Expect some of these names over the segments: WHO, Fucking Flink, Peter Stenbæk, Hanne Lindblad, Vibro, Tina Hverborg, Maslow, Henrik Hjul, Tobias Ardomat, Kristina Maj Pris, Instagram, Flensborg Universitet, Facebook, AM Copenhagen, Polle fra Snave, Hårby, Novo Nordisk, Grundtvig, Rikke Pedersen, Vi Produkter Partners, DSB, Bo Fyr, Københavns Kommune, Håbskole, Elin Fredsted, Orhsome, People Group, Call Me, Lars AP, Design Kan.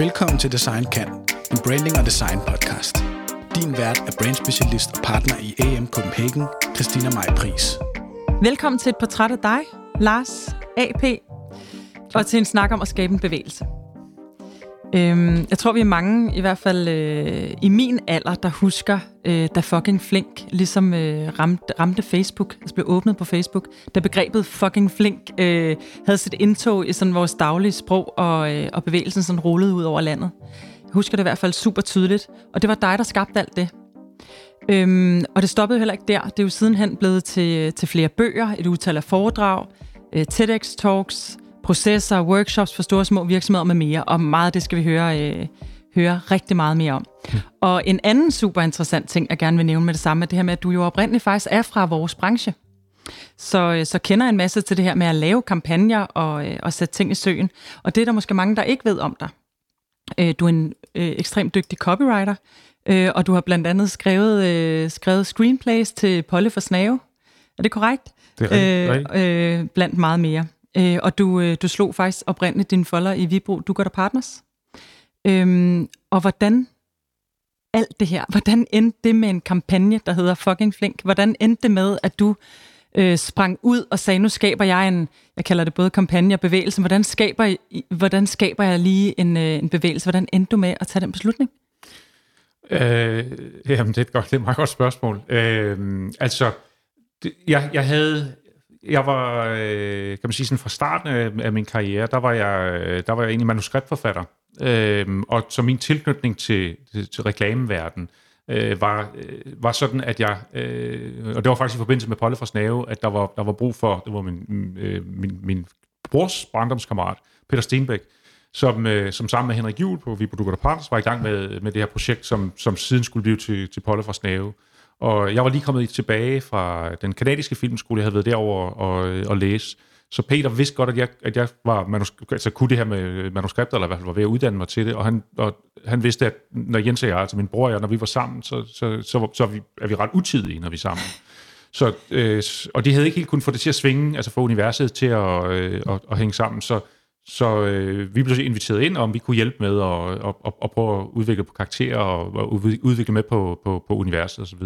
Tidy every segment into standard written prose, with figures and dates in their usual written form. Velkommen til Design Kan, en branding og design podcast. Din vært er brandspecialist og partner i AM Copenhagen, Kristina Maj Pris. Velkommen til et portræt af dig, Lars AP, og til en snak om at skabe en bevægelse. Jeg tror, vi er mange, i hvert fald i min alder, der husker, da Fucking Flink ligesom ramte Facebook, altså blev åbnet på Facebook, da begrebet Fucking Flink havde sit indtog i sådan vores daglige sprog, og bevægelsen sådan rullede ud over landet. Jeg husker det i hvert fald super tydeligt, og det var dig, der skabte alt det. Og det stoppede heller ikke der. Det er jo sidenhen blevet til flere bøger, et utal af foredrag, TEDx-talks, processer, workshops for store og små virksomheder med mere, og meget af det skal vi høre rigtig meget mere om. Og en anden super interessant ting, jeg gerne vil nævne med det samme, er det her med, at du jo oprindeligt faktisk er fra vores branche. Så kender en masse til det her med at lave kampagner og sætte ting i søen. Og det er der måske mange, der ikke ved om dig. Du er en ekstremt dygtig copywriter, og du har blandt andet skrevet screenplays til Polle fra Snave. Er det korrekt? Det er rigtigt. Blandt meget mere. Og du slog faktisk oprindeligt dine folder i Vibro, Du Gør Der Partners. Og hvordan alt det her, hvordan endte det med en kampagne, der hedder Fucking Flink? Hvordan endte det med, at du sprang ud og sagde, nu skaber jeg jeg kalder det både kampagne og bevægelse. Hvordan skaber jeg lige en bevægelse? Hvordan endte du med at tage den beslutning? Det er et meget godt spørgsmål. Jeg var, kan man sige, sådan fra starten af min karriere, der var jeg egentlig manuskriptforfatter, og så min tilknytning til reklameverdenen var sådan, at jeg, og det var faktisk i forbindelse med Polle fra Snave, at der var brug for, det var min brors barndomskammerat, Peter Stenbæk, som sammen med Henrik Hjul på Vi Produkter Partners var i gang med det her projekt, som siden skulle blive til Polle fra Snave. Og jeg var lige kommet tilbage fra den kanadiske filmskole, jeg havde været derovre og læse. Så Peter vidste godt, at jeg var kunne det her med manuskripter, eller i hvert fald var ved at uddanne mig til det. Og han vidste, at når Jens og jeg, altså min bror og jeg, når vi var sammen, så er vi ret utidige, når vi er sammen. Og de havde ikke helt kunnet få det til at svinge, altså få universet til at hænge sammen. Så vi blev inviteret ind, om vi kunne hjælpe med at prøve at udvikle på karakterer og udvikle med på universet osv.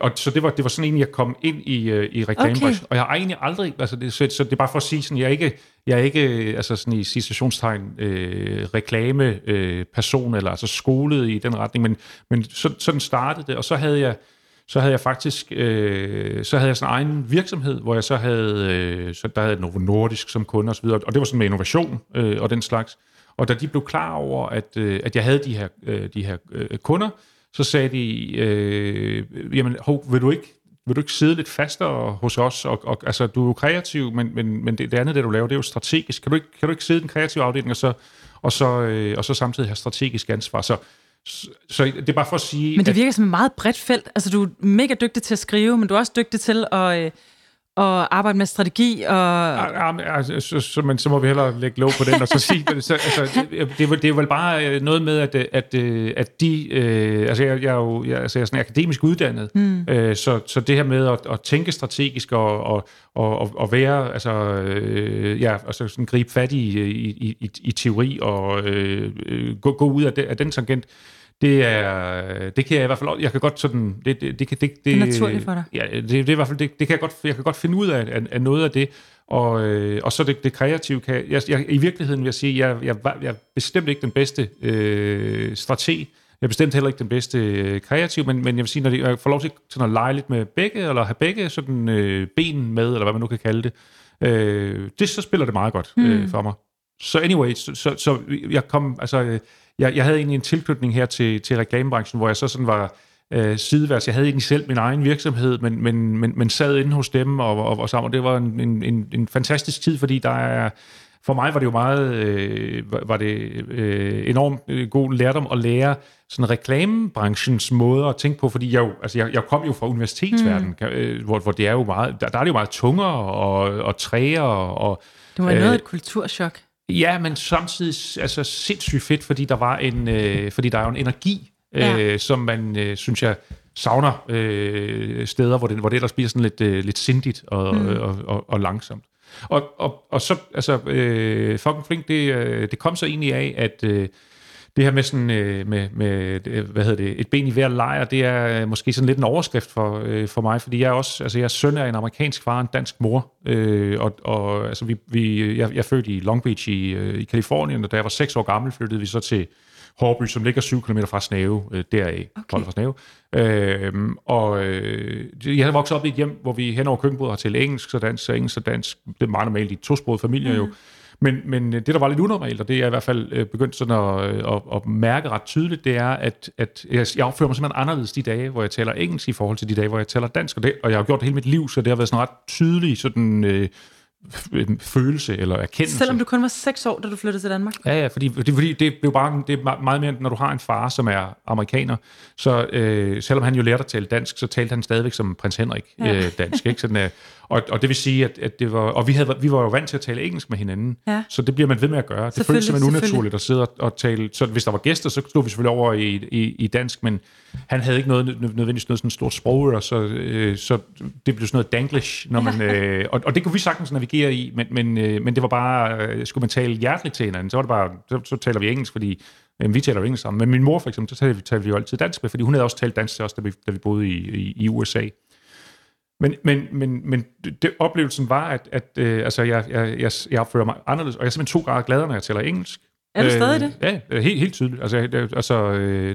Og så det var sådan en, jeg kom ind i reklamebranchen. Okay. Og jeg har egentlig aldrig, altså så det er bare for at sige, sådan, jeg er ikke altså sådan i citationstegn reklameperson eller altså skolet i den retning, men sådan startede det, og så havde jeg sådan en egen virksomhed, hvor jeg så havde, der havde Novo Nordisk som kunde og så videre, og det var sådan med innovation og den slags. Og da de blev klar over, at jeg havde de her kunder, så sagde de, jamen, vil du ikke sidde lidt fastere hos os? Og altså, du er jo kreativ, men det andet, det du laver, det er jo strategisk. Kan du ikke sidde i den kreative afdeling og så samtidig have strategisk ansvar? Så det er bare for at sige... Men det virker som et meget bredt felt. Altså, du er mega dygtig til at skrive, men du er også dygtig til at arbejde med strategi og... Så må vi hellere lægge låg på den og så sige... det er vel bare noget med, at de... Jeg er sådan akademisk uddannet, så det her med at tænke strategisk og være... Altså sådan gribe fat i teori og gå ud af den tangent... Det kan jeg i hvert fald, jeg kan godt sådan, det er naturligt for dig. Ja, det er i hvert fald det kan jeg kan godt finde ud af noget af det, og så det kreative kan jeg i virkeligheden vil jeg sige, jeg bestemt ikke den bedste strateg, jeg bestemt heller ikke den bedste kreativ, men jeg vil sige, når jeg får lov til sådan at lege lidt med begge eller have begge sådan ben med eller hvad man nu kan kalde det, så spiller det meget godt for mig. Så anyway, så jeg kom altså. Jeg havde egentlig en tilknytning her til reklamebranchen, hvor jeg så sådan var sideværs. Jeg havde egentlig selv min egen virksomhed, men sad inde hos dem og sammen. Og det var en fantastisk tid, fordi for mig var det jo meget enormt god lærdom at lære sådan reklamebranchens måder at tænke på, fordi jeg kom jo fra universitetsverdenen, hvor det er jo meget, der er det jo meget tungere og træer og det var noget af et kulturschok. Ja, men samtidig altså sindssygt fedt, fordi der er jo en energi, som man synes jeg savner steder, hvor det ellers bliver sådan lidt sindigt og langsomt. Og så, altså, Fucking Flink, det kom så egentlig af, at det her med sådan med hvad hedder det, et ben i hver lejr, det er måske sådan lidt en overskrift for mig, fordi jeg er også, altså jeg er søn af en amerikansk far, en dansk mor, og altså jeg fødte i Long Beach i Californien, og da jeg var 6 år gammel, flyttede vi så til Hårby, som ligger 7 kilometer fra Snave, deraf, okay. Polle fra Snave. Jeg havde vokset op i et hjem, hvor vi henover køkkenbordet har til engelsk, så dansk, så engelsk, så dansk. Det er meget normalt i tosprogede familier jo. Men det, der var lidt unormalt, og det er i hvert fald begyndt sådan at mærke ret tydeligt, det er, at jeg opfører mig simpelthen anderledes de dage, hvor jeg taler engelsk i forhold til de dage, hvor jeg taler dansk. Og jeg har gjort det hele mit liv, så det har været sådan ret tydeligt sådan... følelse eller erkendelse. Selvom du kun var 6 år, da du flyttede til Danmark? Ja, fordi det blev bare, det er meget mere, når du har en far, som er amerikaner, så selvom han jo lærte at tale dansk, så talte han stadigvæk som prins Henrik dansk. Ikke? Sådan, og det vil sige, at det var... Og vi var jo vant til at tale engelsk med hinanden, ja. Så det bliver man ved med at gøre. Det føles simpelthen unaturligt at sidde og tale... Så hvis der var gæster, så stod vi selvfølgelig over i dansk, men han havde ikke nødvendigvis noget sådan stort sprog, så det blev sådan noget danglish, når man... Og det kunne vi sagtens navigere i, men det var bare... Skulle man tale hjerteligt til hinanden, så var det bare... Så taler vi engelsk, fordi... Vi taler jo engelsk sammen. Men min mor for eksempel, så talte vi jo altid dansk med, fordi hun havde også talt dansk til os, da vi boede i USA. Men det, oplevelsen var, at jeg opfører mig anderledes, og jeg er simpelthen 2 grader gladere, når jeg taler engelsk. Er du stadig det? Ja, helt tydeligt. Altså,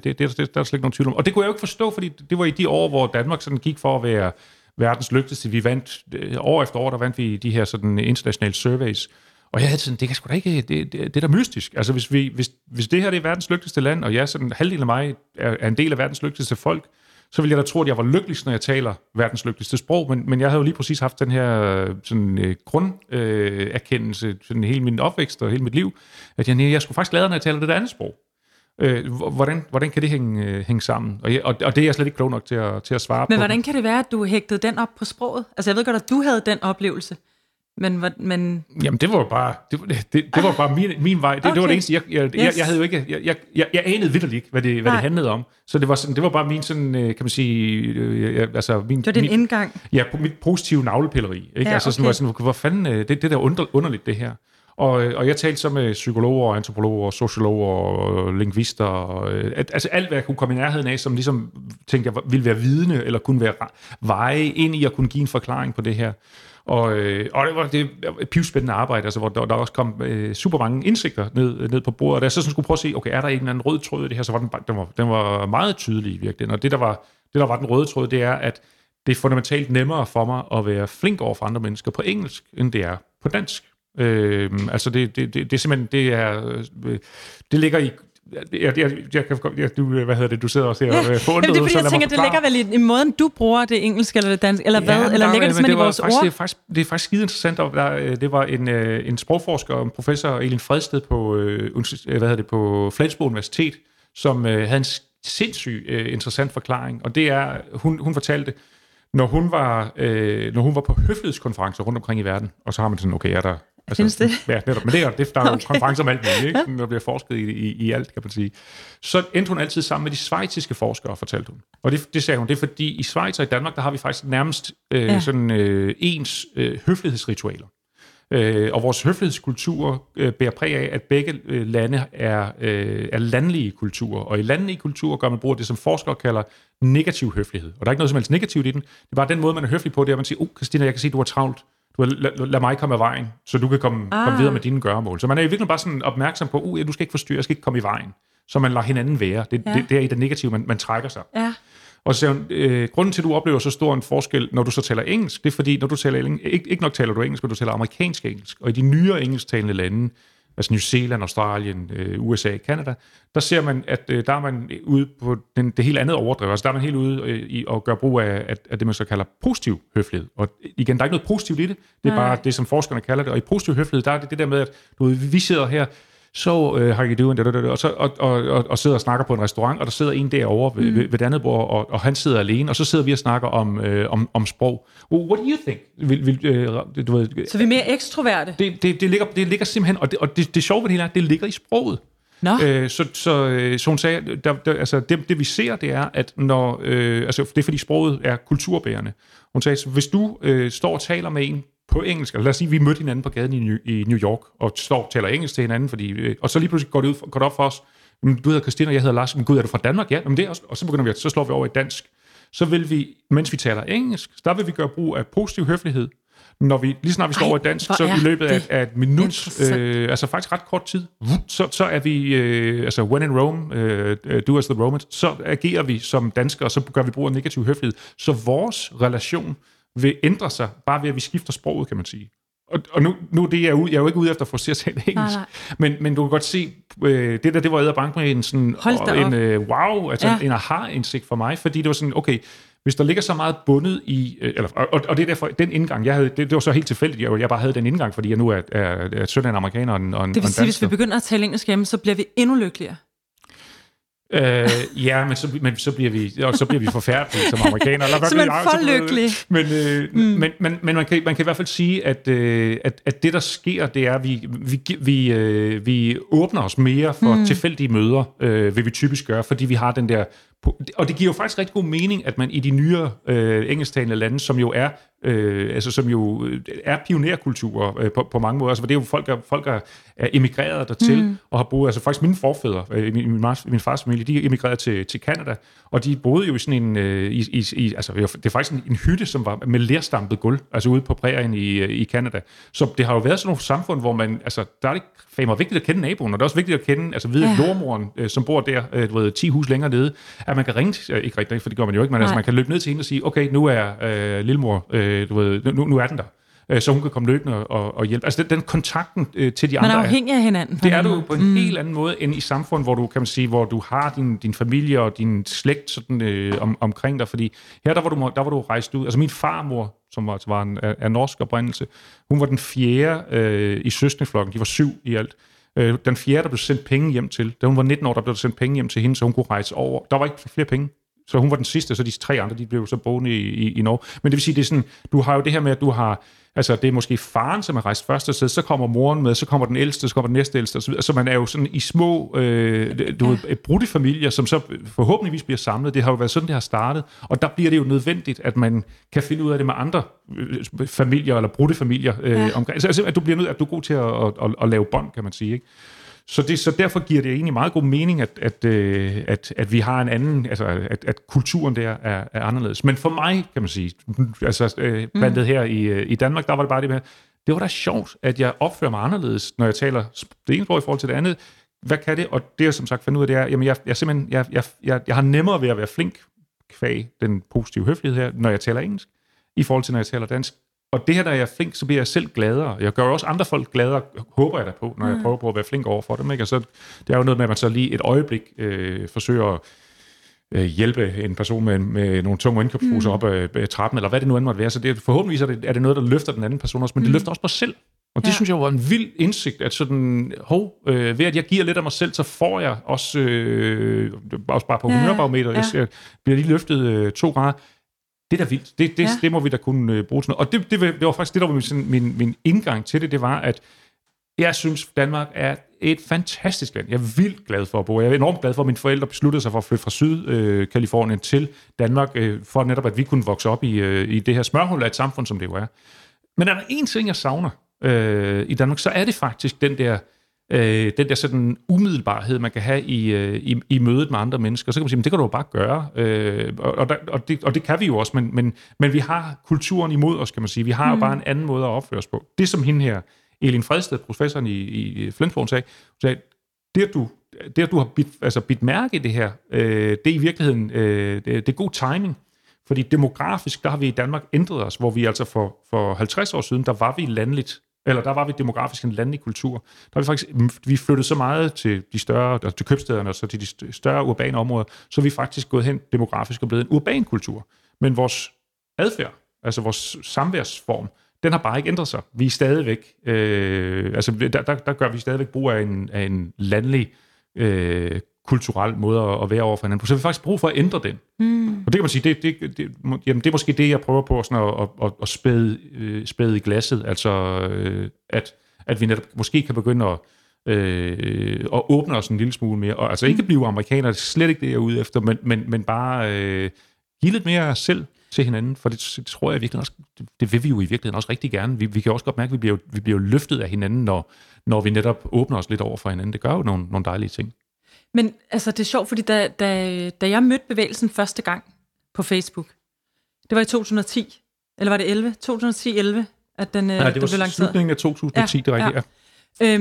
der er slet ikke nogen tvivl om. Og det kunne jeg jo ikke forstå, fordi det var i de år, hvor Danmark sådan gik for at være verdens lykkeligste. Vi vandt, år efter år, der vandt vi de her sådan, internationale surveys. Og jeg havde sådan, det kan sgu da ikke, det er da mystisk. Altså, hvis det her det er verdens lykkeligste land, og jeg sådan halvdelen af mig er en del af verdens lykkeligste folk, så ville jeg da tro, at jeg var lykkeligst, når jeg taler verdens lykkeligste sprog, men jeg havde jo lige præcis haft den her sådan, grunderkendelse, sådan hele min opvækst og hele mit liv, at jeg skulle faktisk glæde, når jeg taler det andet sprog. Hvordan kan det hænge sammen? Og det er jeg slet ikke klog nok til at svare på. Men hvordan kan det være, at du hægtede den op på sproget? Altså, jeg ved godt, at du havde den oplevelse. Men jamen det var jo bare det var bare min vej. Det var det eneste. Jeg havde jo ikke jeg anede vitterligt ikke, hvad det handlede om. Så det var sådan, det var bare min sådan, kan man sige, altså min, det var din indgang. Ja, mit positive navlepilleri, ikke? Ja, altså sådan, okay. Sådan hvor fanden det der underligt det her. Og jeg talte så med psykologer og antropologer og sociologer og lingvister. Altså alt, hvad jeg kunne komme i nærheden af, som ligesom tænkte, jeg ville være vidne, eller kunne være veje ind i at kunne give en forklaring på det her. Og det var et pivspændende arbejde, altså, hvor der også kom super mange indsigter ned på bordet. Og da jeg så sådan skulle prøve at se, okay, er der en eller anden rød tråd i det her, så var den var meget tydelig i virkeligheden. Og det, der var den røde tråd, det er, at det er fundamentalt nemmere for mig at være flink over for andre mennesker på engelsk, end det er på dansk. Altså det er simpelthen det ligger i jeg kan du sidder også her og fundet. Jamen det er fordi jeg tænker, det ligger vel i måden du bruger det engelsk eller det dansk eller hvad, ja, eller ligger det simpelthen i vores ord? Det er faktisk skide interessant. Det var en sprogforsker, en professor Elin Fredsted på på Flensborg Universitet, som havde en sindssyg interessant forklaring, og det er hun fortalte, når hun var på høflighedskonferencer rundt omkring i verden, og så har man sådan, okay, er der... Altså, det? Ja, netop, men der er jo konferencer om alt muligt, ikke? Der bliver forsket i alt, kan man sige. Så endte hun altid sammen med de svejtiske forskere, fortalte hun. Og det sagde hun, det er fordi i Schweiz og i Danmark, der har vi faktisk nærmest sådan ens høflighedsritualer. Og vores høflighedskultur bærer præg af, at begge lande er landlige kulturer. Og i landlige kulturer gør man brug af det, som forskere kalder negativ høflighed. Og der er ikke noget som helst negativt i den. Det er bare den måde, man er høflig på, det er, at man siger, Kristina, jeg kan se, du har travlt. Lad mig komme af vejen, så du kan komme videre med dine gøremål. Så man er i virkeligheden bare sådan opmærksom på, du skal ikke forstyrre, jeg skal ikke komme i vejen. Så man lader hinanden være. Det er i det negative, man trækker sig. Ja. Og så grunden til, at du oplever så stor en forskel, når du så taler engelsk, det er fordi, når du taler engelsk, ikke nok taler du engelsk, men du taler amerikansk engelsk. Og i de nyere engelsktalende lande, altså New Zealand, Australien, USA, Canada, der ser man, at der er man ude på det helt andet overdrev. Altså der er man helt ude i at gøre brug af det, man så kalder positiv høflighed. Og igen, der er ikke noget positivt i det. Det er bare det, som forskerne kalder det. Og i positiv høflighed, der er det der med, at vi sidder her, så har jeg doing og sidder og snakker på en restaurant, og der sidder en derovre ved det andet bord, og han sidder alene, og så sidder vi og snakker om sprog. What do you think? Du ved, så vi er mere ekstroverte. Det ligger simpelthen, og det sjove ved det hele er, at det ligger i sproget. No. Så hun sagde, altså det vi ser, det er, at når, altså det er fordi sproget er kulturbærende. Hun sagde, så hvis du står og taler med en på engelsk, eller lad os sige, vi mødte hinanden på gaden i New York, og står taler engelsk til hinanden, fordi, og så lige pludselig går det op for os, du hedder Kristina, og jeg hedder Lars, men gud, er du fra Danmark? Ja, men det er også, og så begynder vi, så slår vi over i dansk. Så vil vi, mens vi taler engelsk, der vil vi gøre brug af positiv høflighed, når vi, lige snart vi står over i dansk, så i løbet af et minut, altså faktisk ret kort tid, så er vi, altså when in Rome, do as the Romans, så agerer vi som danskere, og så gør vi brug af negativ høflighed. Så vores relation vil ændre sig, bare ved at vi skifter sproget, kan man sige. Og nu det er jeg er jo ikke ude efter at forstå sig engelsk, men du kan godt se, det der, det var æderbankmænden sådan, og en wow, altså en aha-indsigt for mig, fordi det var sådan, okay, hvis der ligger så meget bundet i, og det er derfor, den indgang, jeg havde, det var så helt tilfældigt, jeg bare havde den indgang, fordi jeg nu er søn af en amerikaner og en dansker. Det vil sige, hvis vi begynder at tale engelsk hjemme, så bliver vi endnu lykkeligere. Ja, men så bliver vi, og så bliver vi forfærdelige som amerikanere. Så man er for lykkelig. Men man kan i hvert fald sige, at det der sker, det er, at vi åbner os mere for tilfældige møder, vil vi typisk gøre, fordi vi har den der. Og det giver jo faktisk rigtig god mening, at man i de nyere engelsktalende lande, som jo er pionerkulturer på mange måder, altså det er jo folk er emigreret dertil og har boet, altså faktisk mine forfædre, min fars familie, de er emigreret til Canada, og de boede jo i sådan en altså det er faktisk en hytte, som var med lerstampet gulv, altså ude på prærien i Canada. Så det har jo været sådan nogle samfund, hvor man, altså der er det fandme vigtigt at kende naboen, og det er også vigtigt at kende, altså ved jordmoren, som bor der, 10 hus længere nede, at man kan ringe til, ikke rigtigt, for det gør man jo ikke, men altså man kan løbe ned til hende og sige, okay, nu er lillemor, nu er den der, så hun kan komme løbende og hjælpe. Altså den kontakten til de andre. Man er afhængig af hinanden. Det er du på en helt anden måde end i samfund, hvor du kan man sige, hvor du har din familie og din slægt sådan omkring dig, fordi her der var du rejst ud. Altså min farmor, som var af norsk oprindelse, hun var den fjerde i søskendeflokken. De var 7 i alt. Den fjerde, der blev sendt penge hjem til. Da hun var 19 år, der blev sendt penge hjem til hende, så hun kunne rejse over. Der var ikke flere penge. Så hun var den sidste, så de 3 andre, de blev så boende i Norge. Men det vil sige, det er sådan, du har jo det her med, at du har, altså det er måske faren, som har rejst først afsted, så kommer moren med, så kommer den ældste, så kommer den næste ældste, og så videre. Så man er jo sådan i små, brudte familier, som så forhåbentligvis bliver samlet. Det har jo været sådan, det har startet. Og der bliver det jo nødvendigt, at man kan finde ud af det med andre familier, eller brudte familier. Altså at du bliver nødt til, at du er god til at lave bånd, kan man sige, ikke? Så derfor giver det egentlig meget god mening, at vi har en anden, altså at kulturen der er anderledes. Men for mig, kan man sige, altså blandet her i Danmark, der var det bare det med, det var da sjovt, at jeg opfører mig anderledes, når jeg taler det ene sprog i forhold til det andet. Hvad kan det? Og det, jeg som sagt fandt ud af, det er, jamen jeg har nemmere ved at være flink, kvæg den positive høflighed her, når jeg taler engelsk, i forhold til, når jeg taler dansk. Og det her, når jeg er flink, så bliver jeg selv gladere. Jeg gør også andre folk gladere, håber jeg da på, når jeg prøver på at være flink over for dem. Ikke? Og så, det er jo noget med, at man så lige et øjeblik forsøger at hjælpe en person med nogle tunge indkøbsposer op ad trappen, eller hvad det nu end måtte være. Så det, forhåbentligvis er det noget, der løfter den anden person også, men det løfter også mig selv. Og det synes jeg var en vild indsigt, at sådan, ved at jeg giver lidt af mig selv, så får jeg også bare på humørbarometer, jeg bliver lige løftet 2 grader. Det er da vildt. Det må vi da kunne bruge sådan noget. Og det var faktisk det, der var min indgang til det. Det var, at jeg synes, Danmark er et fantastisk land. Jeg er vildt glad for at bo. Jeg er enormt glad for, at mine forældre besluttede sig for at flytte fra Sydkalifornien til Danmark, for netop, at vi kunne vokse op i det her smørhul af et samfund, som det jo er. Men er der én ting, jeg savner i Danmark, så er det faktisk den der sådan umiddelbarhed, man kan have i mødet med andre mennesker. Så kan man sige, men det kan du jo bare gøre. Og det kan vi jo også, men vi har kulturen imod os, kan man sige. Vi har jo bare en anden måde at opføre os på. Det som hende her, Elin Fredsted, professoren i Flensborg, sagde, det at du har bidt mærke i det her, det er i virkeligheden, det er god timing. Fordi demografisk, der har vi i Danmark ændret os, hvor vi altså for 50 år siden, der var vi landligt, eller der var vi demografisk en landlig kultur. Der var vi flyttede så meget til de større, til købstæderne og så til de større urbane områder, så vi faktisk gået hen demografisk og blevet en urban kultur. Men vores adfærd, altså vores samværsform, den har bare ikke ændret sig. Vi er stadigvæk, der gør vi stadigvæk brug af en landlig kulturel måde at være over for hinanden. Så vi faktisk brug for at ændre den. Og det kan man sige, det er måske det, jeg prøver på sådan at spæde i glasset, altså at vi netop måske kan begynde at åbne os en lille smule mere, og altså ikke blive amerikanere, det er slet ikke det, jeg er ude efter, men bare give lidt mere af os selv. til hinanden, for det tror jeg virkelig også, det vil vi jo i virkeligheden også rigtig gerne. Vi kan også godt mærke, at vi bliver løftet af hinanden, når vi netop åbner os lidt over for hinanden. Det gør jo nogle dejlige ting. Men altså, det er sjovt, fordi da jeg mødte bevægelsen første gang på Facebook, det var i 2010, eller var det 11? 2010-11, at den blev lanceret. Nej, det var slutningen af 2010, ja, det rigtige. Ja.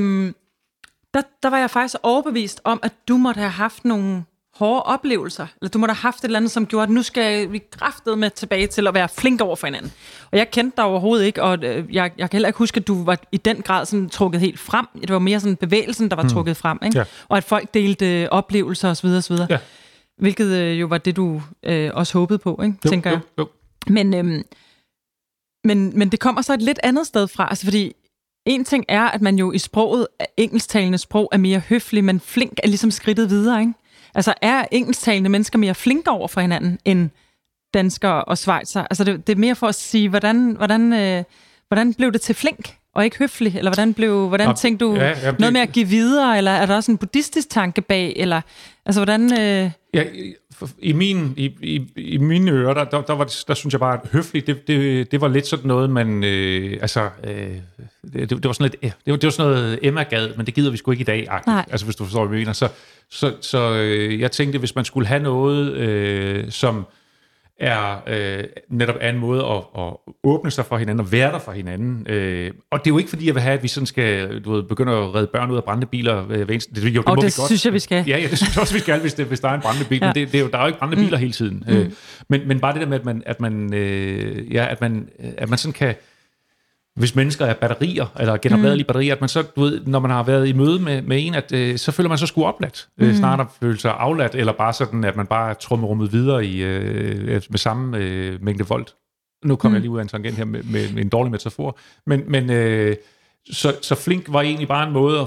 Der var jeg faktisk overbevist om, at du måtte have haft nogle hårde oplevelser, eller du måtte have haft et eller andet, som gjorde, at nu skal vi kraftedeme med tilbage til at være flink over for hinanden. Og jeg kendte dig overhovedet ikke, og jeg kan heller ikke huske, at du var i den grad sådan trukket helt frem. Det var mere sådan bevægelsen, der var trukket frem, ikke? Ja. Og at folk delte oplevelser osv. Ja. Hvilket jo var det, du også håbede på, ikke? Jo, tænker jeg. Jo. Men det kommer så et lidt andet sted fra, altså fordi en ting er, at man jo i sproget, engelsktalende sprog, er mere høflig, men flink er ligesom skridtet videre, ikke? Altså, er engelsktalende mennesker mere flinke over for hinanden end danskere og schweizer? Altså, det er mere for at sige, hvordan blev det til flink og ikke høflig? Eller hvordan tænkte du noget med at give videre? Eller er der også en buddhistisk tanke bag? Eller, altså, hvordan... Ja, i mine ører, der synes jeg bare, at høfligt, det var lidt sådan noget, man... det var sådan lidt... Det var sådan noget Emma-gad, men det gider vi sgu ikke i dag. Altså, hvis du forstår, hvad jeg mener. Så jeg tænkte, hvis man skulle have noget, som er netop en måde at åbne sig for hinanden og være der for hinanden. Og det er jo ikke fordi, jeg vil have, at vi sådan skal begynde at redde børn ud af brændende biler. Det synes jeg, vi skal. Ja, det synes jeg også, vi skal, hvis der er en brændende bil. Ja. Men der er jo ikke brændende biler hele tiden. Men bare det der med, at man sådan kan... Hvis mennesker er batterier, eller genopladelige batterier, at man så, når man har været i møde med en, at så føler man sig sgu opladt. Snart føler sig afladt, eller bare sådan, at man bare trummer rummet videre i, med samme mængde volt. Nu kommer jeg lige ud af en tangent her med en dårlig metafor. Men så flink var egentlig bare en måde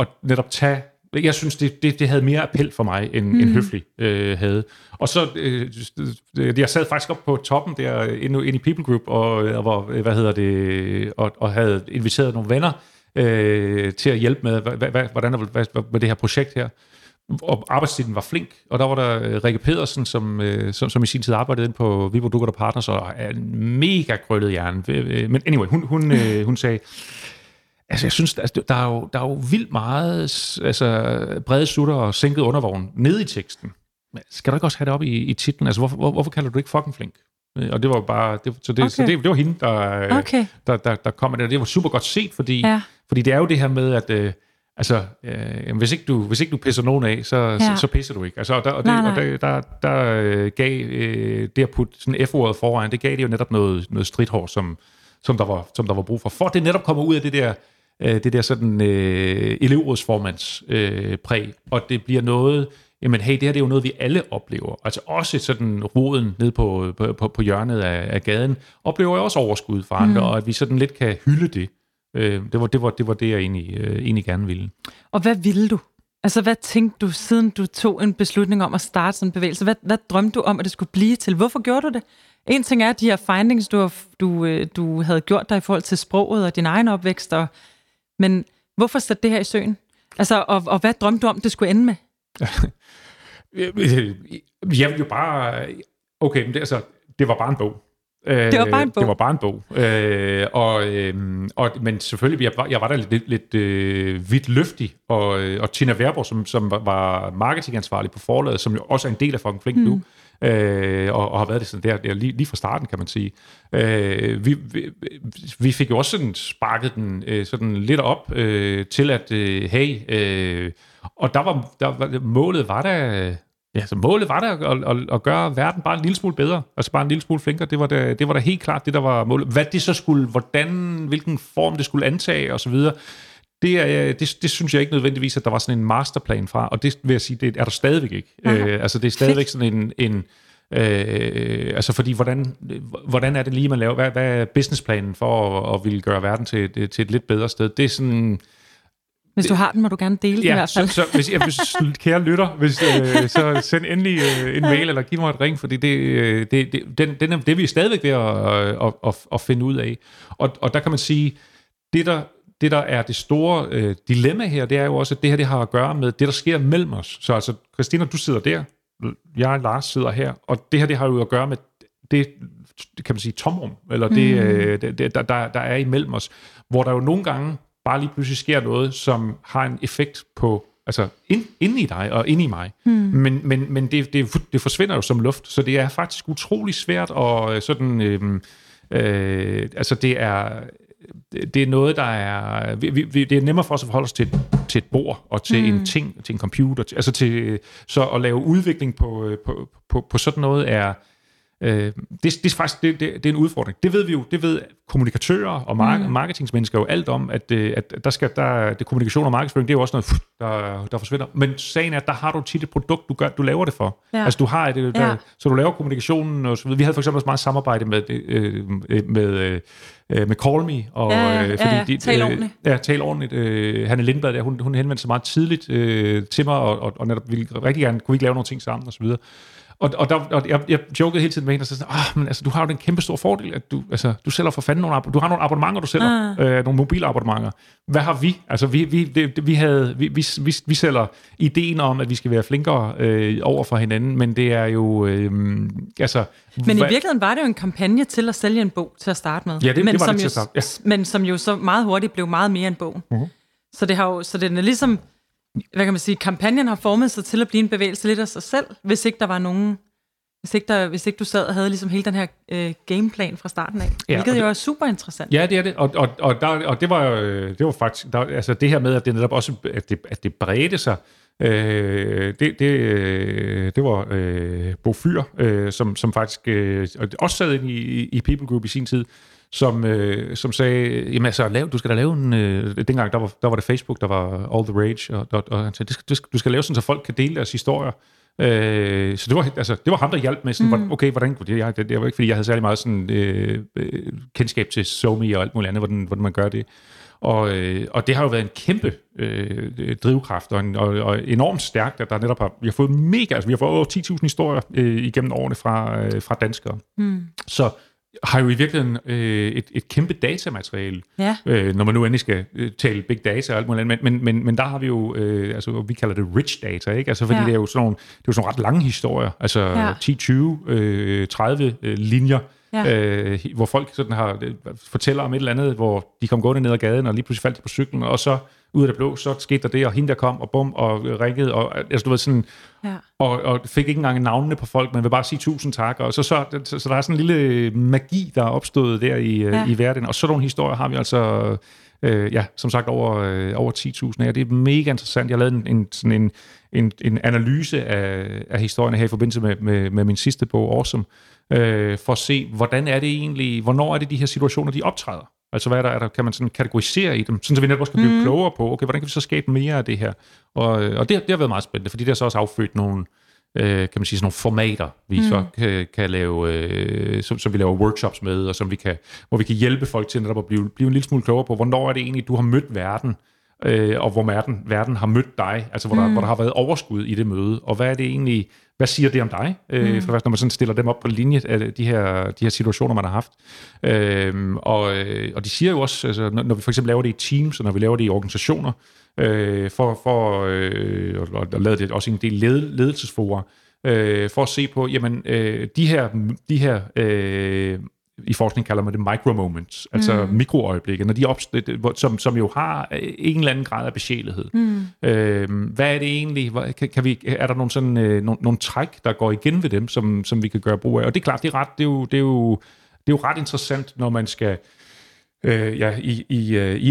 at netop tage... Jeg synes, det havde mere appel for mig, end høflig havde. Og så, jeg sad faktisk op på toppen der, inde i People Group, og havde inviteret nogle venner til at hjælpe med, hvordan med det her projekt her. Og arbejdstiden var flink, og der var der Rikke Pedersen, som i sin tid arbejdede inde på Vi Produkter Partners, og er en mega krøllet hjerne. Men anyway, hun sagde... Altså, jeg synes, der er jo vildt meget brede sutter og sænket undervogn nede i teksten. Men skal du ikke også have det op i titlen? Altså, hvorfor kalder du ikke fucking flink? Og det var bare... Det var hende, der kom med det. Og det var super godt set, fordi det er jo det her med, at... hvis ikke du pisser nogen af, så pisser du ikke. Altså, der gav det at putte sådan F-ordet foran, det gav det jo netop noget stridthår, som der var brug for. For det netop kommer ud af det der sådan elevrådsformands præg, og det bliver noget, jamen hey, det her det er jo noget, vi alle oplever. Altså også sådan roden ned på hjørnet af gaden, oplever jeg også overskud fra andre, og at vi sådan lidt kan hylde det. Det var det, jeg egentlig gerne ville. Og hvad ville du? Altså hvad tænkte du, siden du tog en beslutning om at starte sådan en bevægelse? Hvad drømte du om, at det skulle blive til? Hvorfor gjorde du det? En ting er de her findings, du havde gjort dig i forhold til sproget og din egen opvækst, men hvorfor satte det her i søen? Altså, og hvad drømte du om, det skulle ende med? Jeg ville jo bare... Okay, men det var bare en bog. Det var bare en bog. Men selvfølgelig, jeg var da lidt vidtløftig, og Tina Hverborg, som var marketingansvarlig på forlaget, som jo også er en del af Fucking Flink nu, og har været det sådan der lige fra starten, kan man sige. Vi fik jo også sådan sparket den sådan lidt op til at og målet var der at gøre verden bare en lille smule bedre, altså bare en lille smule flinkere. Det var da helt klart det, der var målet. Hvad det så skulle, hvilken form det skulle antage og så videre. Det synes jeg ikke nødvendigvis, at der var sådan en masterplan fra, og det vil jeg sige, det er der stadigvæk ikke. Altså det er stadigvæk sådan en fordi hvordan er det lige, man laver, hvad er businessplanen for at ville gøre verden til et lidt bedre sted? Det er sådan... Hvis du har den, må du gerne dele den i hvert fald. Hvis kære lytter, så send endelig en mail, eller giv mig et ring, fordi det er vi stadigvæk ved at finde ud af. Og der kan man sige, det der er det store dilemma her, det er jo også, at det her det har at gøre med det, der sker mellem os. Så altså, Kristina, du sidder der, jeg og Lars sidder her, og det her det har jo at gøre med det kan man sige tomrum, eller det der er imellem os, hvor der jo nogle gange bare lige pludselig sker noget, som har en effekt på, altså inde i dig og inde i mig. Men det forsvinder jo som luft, så det er faktisk utrolig svært og sådan, altså det er noget, der er... det er nemmere for os at forholde os til et bord, og til en ting, til en computer. Altså så at lave udvikling på sådan noget er... det er faktisk det er en udfordring. Det ved vi jo, det ved kommunikatører og marketingsmennesker jo alt om, at der kommunikation og markedsføring, det er jo også noget, der forsvinder. Men sagen er, at der har du tit et produkt, du laver det for. Ja. Altså du har et, så du laver kommunikationen og så videre. Vi havde for eksempel også meget samarbejde med Call Me, og tale ordentligt. Hanne Lindblad, der, hun henvendte sig meget tidligt til mig, og netop ville rigtig gerne, kunne vi ikke lave nogle ting sammen og så videre. Og jeg jokede hele tiden med hende og så sådan, men altså, du har jo den kæmpe store fordel, at du sælger for fanden du har nogle abonnementer, du sælger, nogle mobilabonnementer. Hvad har vi? Altså vi sælger ideen om, at vi skal være flinkere over for hinanden, men det er jo altså. Men i virkeligheden var det jo en kampagne til at sælge en bog til at starte med. Ja, det var som det til at starte. Ja. Men som jo så meget hurtigt blev meget mere en bog. Uh-huh. Så den er ligesom, hvad kan man sige, kampagnen har formet sig til at blive en bevægelse lidt af sig selv, hvis ikke der var nogen, hvis ikke du sad og havde ligesom hele den her gameplan fra starten af, hvilket jo er super interessant. Ja, det er det, og det var faktisk, altså det her med, at det netop også, at det bredte sig, det var Bo Fyr, som faktisk også sad ind i People Group i sin tid, som sagde, jamen altså, du skal da lave en... dengang, der var det Facebook, der var all the rage, og han sagde, du skal lave sådan, så folk kan dele deres historier. Så det var ham, der hjalp med sådan, okay, hvordan kunne det... Det var ikke, fordi jeg havde særlig meget sådan, kendskab til SoMe og alt muligt andet, hvordan man gør det. Og det har jo været en kæmpe drivkraft, og enormt stærkt, at der netop har... Vi har fået vi har fået over 10.000 historier igennem årene fra danskere. Så har jo i virkeligheden et kæmpe datamateriale, når man nu endelig skal tale big data og alt muligt andet, men der har vi jo, altså vi kalder det rich data, ikke? Altså fordi det er jo sådan nogle, ret lange historier, altså 10, 20, 30 linjer, hvor folk sådan fortæller om et eller andet, hvor de kom gående ned ad gaden, og lige pludselig faldt på cyklen, og så ud af det blå, så skete der det, og hende der kom, og bum, og ringede, og altså du ved sådan, og fik ikke engang navnene på folk, men vil bare sige 1000 tak, og så der er sådan en lille magi, der er opstået der i hverdagen, og sådan nogle historier har vi altså, som sagt, over 10.000 her. Det er mega interessant. Jeg lavede en analyse af historierne her i forbindelse med min sidste bog, Orhsome, for at se, hvordan er det egentlig, hvornår er det de her situationer, de optræder? Altså, hvad er der, kan man sådan kategorisere i dem? Sådan, så vi netop også kan blive klogere på, okay, hvordan kan vi så skabe mere af det her? Og det har været meget spændende, fordi det har så også affødt nogle, kan man sige, sådan nogle formater, vi så kan lave, som vi laver workshops med, og som vi kan, hvor vi kan hjælpe folk til netop at blive en lille smule klogere på, hvornår er det egentlig, du har mødt verden, og hvor verden har mødt dig, altså hvor der har været overskud i det møde, og hvad er det egentlig, hvad siger det om dig, for når man sådan stiller dem op på linje af de her situationer, man har haft. Og de siger jo også, altså, når vi for eksempel laver det i teams, og når vi laver det i organisationer, og laver det også i en del ledelsesfora, for at se på, jamen, de her i forskning kalder man det micromoments, altså mikroøjeblikke, når de som jo har en eller anden grad af besjælethed. Hvad er det egentlig? Er der nogle sådan nogle træk, der går igen ved dem, som vi kan gøre brug af? Og det er klart, det er jo ret interessant, når man skal i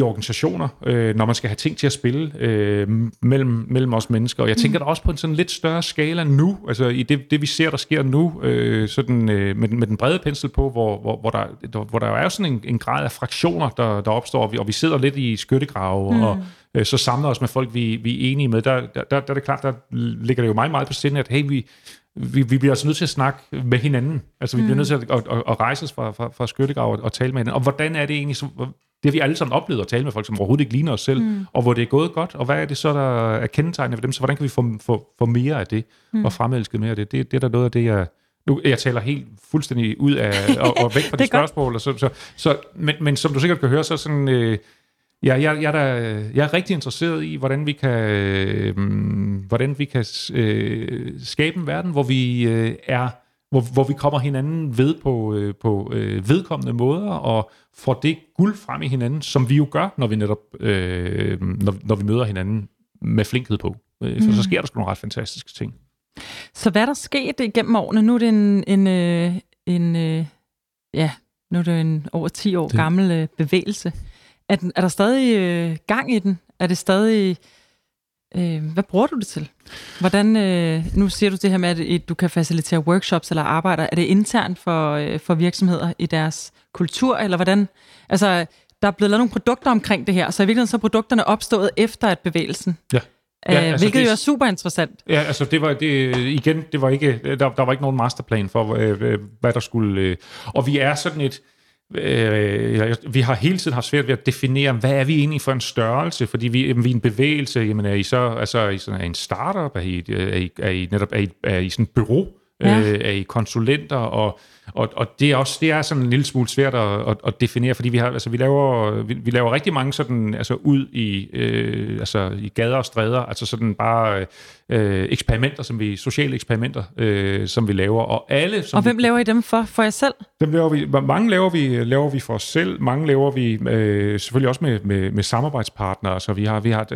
organisationer, når man skal have ting til at spille mellem os mennesker. Og jeg tænker da også på en sådan lidt større skala nu, altså i det vi ser, der sker nu, sådan, med den brede pensel på, hvor der jo er sådan en grad af fraktioner, der opstår, og vi sidder lidt i skyttegrave, og så samler os med folk, vi er enige med. Der er det klart, der ligger det jo meget, meget på sinde, at hey, vi bliver altså nødt til at snakke med hinanden. Altså, vi bliver nødt til at rejse os fra skyttegrav og tale med hinanden. Og hvordan er det egentlig, det vi alle sammen oplevet at tale med folk, som overhovedet ikke ligner os selv, og hvor det er gået godt, og hvad er det så, der er kendetegnende for dem, så hvordan kan vi få mere af det, og fremelsket mere af det? Det er der noget af det, jeg taler helt fuldstændig ud af, og væk fra de spørgsmål. Og men som du sikkert kan høre, så sådan... Jeg er rigtig interesseret i, hvordan vi kan skabe en verden, hvor vi er hvor vi kommer hinanden ved på vedkommende måder og får det guld frem i hinanden, som vi jo gør, når vi netop når vi møder hinanden med flinkhed på. For så sker der sgu nogle ret fantastiske ting. Så hvad der skete igennem årene, nu er det en over 10 år gammel bevægelse. Er der stadig gang i den? Er det stadig... Hvad bruger du det til? Hvordan, nu siger du det her med, at du kan facilitere workshops eller arbejder. Er det internt for virksomheder i deres kultur? Eller hvordan? Altså, der er blevet lavet nogle produkter omkring det her, så i virkeligheden så er produkterne opstået efter at bevægelsen. Ja. Altså hvilket jo er super interessant. Ja, altså der var ikke nogen masterplan for, hvad der skulle... Og vi er sådan et... Vi har hele tiden haft svært ved at definere, hvad er vi egentlig for en størrelse, fordi vi er en bevægelse. Jamen er I en startup, er I sådan et bureau, ja. Er I konsulenter, og det er sådan en lille smule svært at definere, fordi vi laver rigtig mange sådan ud i i gader og stræder, altså sådan bare eksperimenter, sociale eksperimenter, som vi laver, og alle. Som og hvem laver I dem for? For jer selv? Dem laver vi. Mange laver vi for os selv. Mange laver vi selvfølgelig også med samarbejdspartnere. Så vi har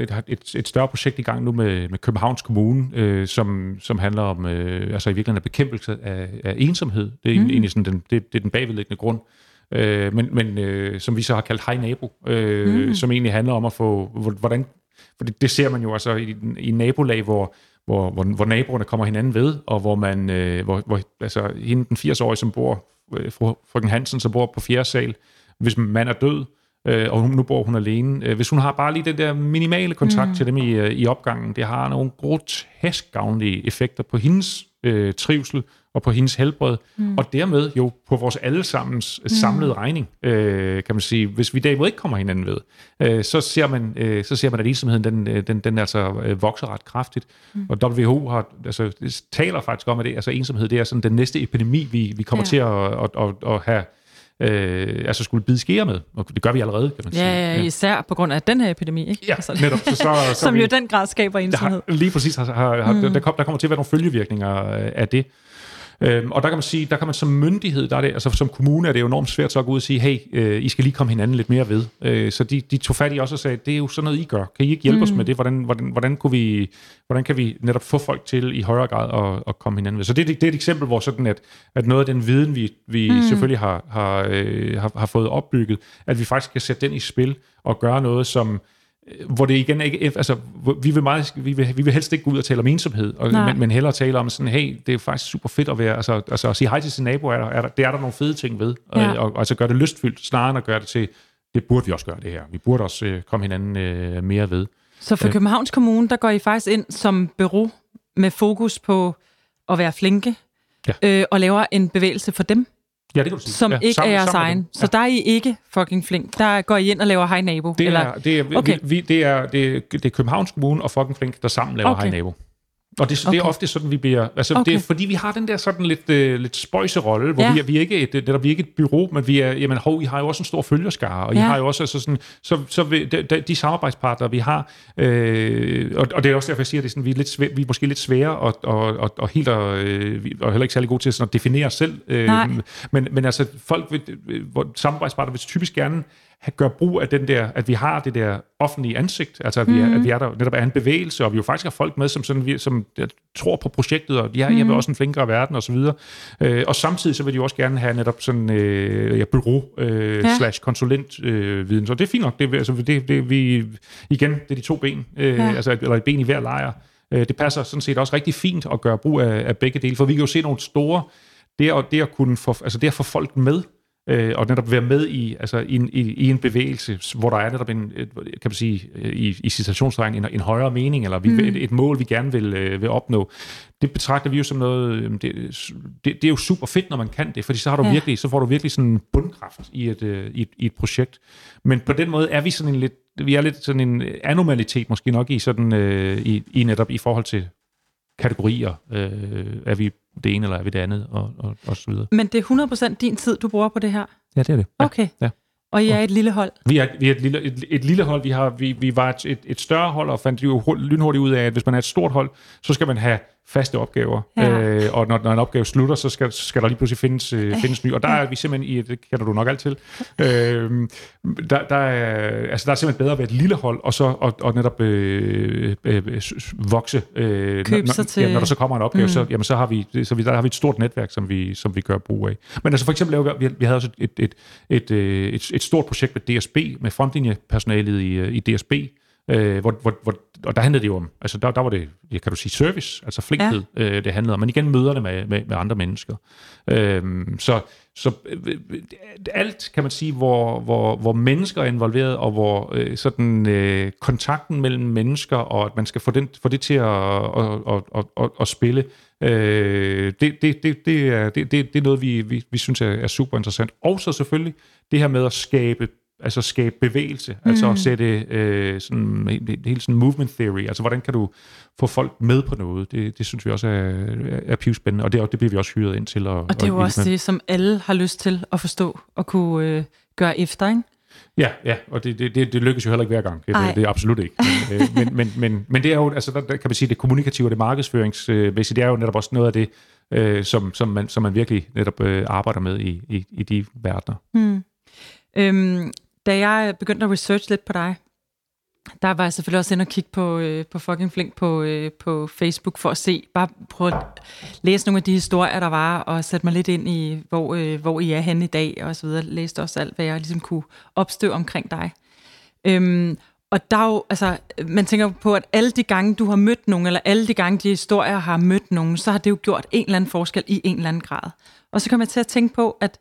et større projekt i gang nu med Københavns Kommune, som handler om i virkeligheden bekæmpelse af ensomhed. Det er egentlig sådan det er den bagvedliggende grund. Men som vi så har kaldt Hej Nabo, som egentlig handler om at få hvordan. For det ser man jo altså i nabolag, hvor naboerne kommer hinanden ved, og hvor man, hende den 80-årige, som bor, frøken Hansen, som bor på 4. sal, hvis man er død, og nu bor hun alene, hvis hun har bare lige den der minimale kontakt til dem i opgangen, det har nogle grotesk gavnlige effekter på hendes trivsel, og på hendes helbred, og dermed jo på vores allesammens samlede regning, kan man sige. Hvis vi derimod ikke kommer hinanden ved, så ser man, at ensomheden den altså vokser ret kraftigt, og WHO taler faktisk om, at det, altså ensomhed, det er sådan den næste epidemi, vi kommer til at have, skulle bide skære med, og det gør vi allerede, kan man sige. Ja, især på grund af den her epidemi, ikke? Ja, altså, netop. Så som jo den grad skaber ensomhed. Der kommer til at være nogle følgevirkninger af det. Og der kan man sige, der kan man som myndighed, som kommune er det jo enormt svært så at gå ud og sige, hey, I skal lige komme hinanden lidt mere ved. Så de tog fat i os og sagde, det er jo sådan noget, I gør. Kan I ikke hjælpe os med det? Hvordan kan vi netop få folk til i højere grad at komme hinanden ved? Så det er et eksempel, hvor sådan at noget af den viden, vi selvfølgelig har fået opbygget, at vi faktisk kan sætte den i spil og gøre noget, som... hvor det igen ikke, altså vi vil helst ikke gå ud og tale om ensomhed, men hellere tale om sådan, hey, det er faktisk super fedt at være, altså at sige hej til sin nabo, er der nogle fede ting ved, og altså gøre det lystfyldt, snarere end at gøre det til, det burde vi også gøre det her, vi burde også komme hinanden mere ved. Så for Københavns Kommune, der går I faktisk ind som bureau med fokus på at være flinke, og laver en bevægelse for dem. Ja, det kan du sige. Som ikke er jeres egen. Så der er I ikke fucking flink. Der går I ind og laver Hej Nabo. Det er Københavns Kommune og fucking flink, der sammen laver Hej Nabo. Og det er ofte sådan, vi bliver... Altså, det er, fordi vi har den der sådan lidt spøjserolle, hvor vi er ikke et bureau, men vi er... Jamen, I har jo også en stor følgerskare, og I har jo også altså sådan... Så de samarbejdspartnere, vi har... og det er også derfor, jeg siger, at det er sådan, vi er måske lidt svære, og helt og heller ikke særlig gode til sådan at definere os selv. Men altså, samarbejdspartnere vil typisk gerne... gør brug af den der, at vi har det der offentlige ansigt, altså at vi er der netop er en bevægelse, og vi jo faktisk har folk med, som tror på projektet, og jeg vil også en flinkere verden, og så videre. Og samtidig så vil de også gerne have netop sådan bureau/konsulentviden, så det er fint nok, det er de to ben, eller et ben i hver lejr. Det passer sådan set også rigtig fint at gøre brug af begge dele, for vi kan jo se nogle store, det at få folk med, og netop være med i en bevægelse, hvor der er netop en, kan man sige, i citationstræng en højere mening, eller et mål, vi gerne vil opnå. Det betragter vi jo som noget, det er jo super fedt, når man kan det, fordi så har du virkelig, så får du virkelig sådan en bundkraft i et projekt. Men på den måde er vi sådan en lidt, vi er lidt sådan en anormalitet måske nok i sådan, i netop i forhold til kategorier, er vi det ene, eller er vi det andet, og så videre. Men det er 100% din tid, du bruger på det her? Ja, det er det. Ja, okay. Ja. Og I er et lille hold? Vi er et lille hold. Vi var et større hold, og fandt jo lynhurtigt ud af, at hvis man er et stort hold, så skal man have faste opgaver, ja. Og når en opgave slutter, så skal der lige pludselig findes ny, og der er vi simpelthen i et, det kender du nok alt til, der er simpelthen bedre at være et lille hold, og så og netop vokse, når der så kommer en opgave, så har vi et stort netværk, som vi gør brug af. Men altså for eksempel laver vi havde også et stort projekt med DSB, med frontlinjepersonalet i DSB, og der handlede det jo om, altså der var det, kan du sige, service, altså flinkhed, ja. Det handlede om, men igen møderne med andre mennesker. Alt kan man sige, hvor mennesker er involveret, og hvor kontakten mellem mennesker, og at man skal få det til at spille, det er noget, vi synes er super interessant. Og så selvfølgelig det her med at skabe bevægelse, altså at sætte sådan hele sådan movement theory, altså hvordan kan du få folk med på noget, det synes vi også er pivspændende, og det bliver vi også hyret ind til. Og det er jo også det, som alle har lyst til at forstå og kunne gøre efter, ikke? Ja, og det lykkes jo heller ikke hver gang. Det er absolut ikke. Men det er jo, altså der kan man sige, det kommunikative og det markedsføringsmæssige, det er jo netop også noget af det, som man virkelig netop arbejder med i de verdener. Mm. Da jeg begyndte at researche lidt på dig, der var jeg selvfølgelig også inde og kigge på Fucking Flink på Facebook for at se, bare prøve at læse nogle af de historier, der var, og sætte mig lidt ind i, hvor I er henne i dag, og så videre. Læste også alt, hvad jeg ligesom kunne opstøve omkring dig. Og der er jo, altså, man tænker på, at alle de gange, du har mødt nogen, eller alle de gange, de historier har mødt nogen, så har det jo gjort en eller anden forskel i en eller anden grad. Og så kom jeg til at tænke på, at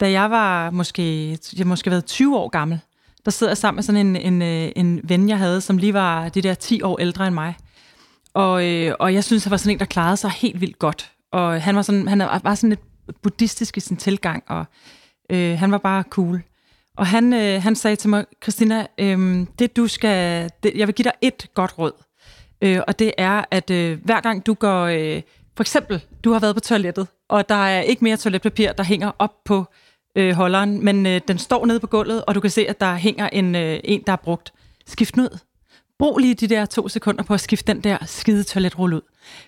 da jeg var måske været 20 år gammel, der sidder jeg sammen med sådan en ven, jeg havde, som lige var de der 10 år ældre end mig. Og jeg synes, han var sådan en, der klarede sig helt vildt godt. Og han var sådan lidt buddhistisk i sin tilgang, og han var bare cool. Og han sagde til mig, Kristina, jeg vil give dig et godt råd. Og det er, at hver gang du går, for eksempel, du har været på toilettet, og der er ikke mere toiletpapir, der hænger op på holderen, men den står nede på gulvet, og du kan se, at der hænger en, der er brugt. Skift den ud. Brug lige de der 2 sekunder på at skifte den der skide toiletrulle ud.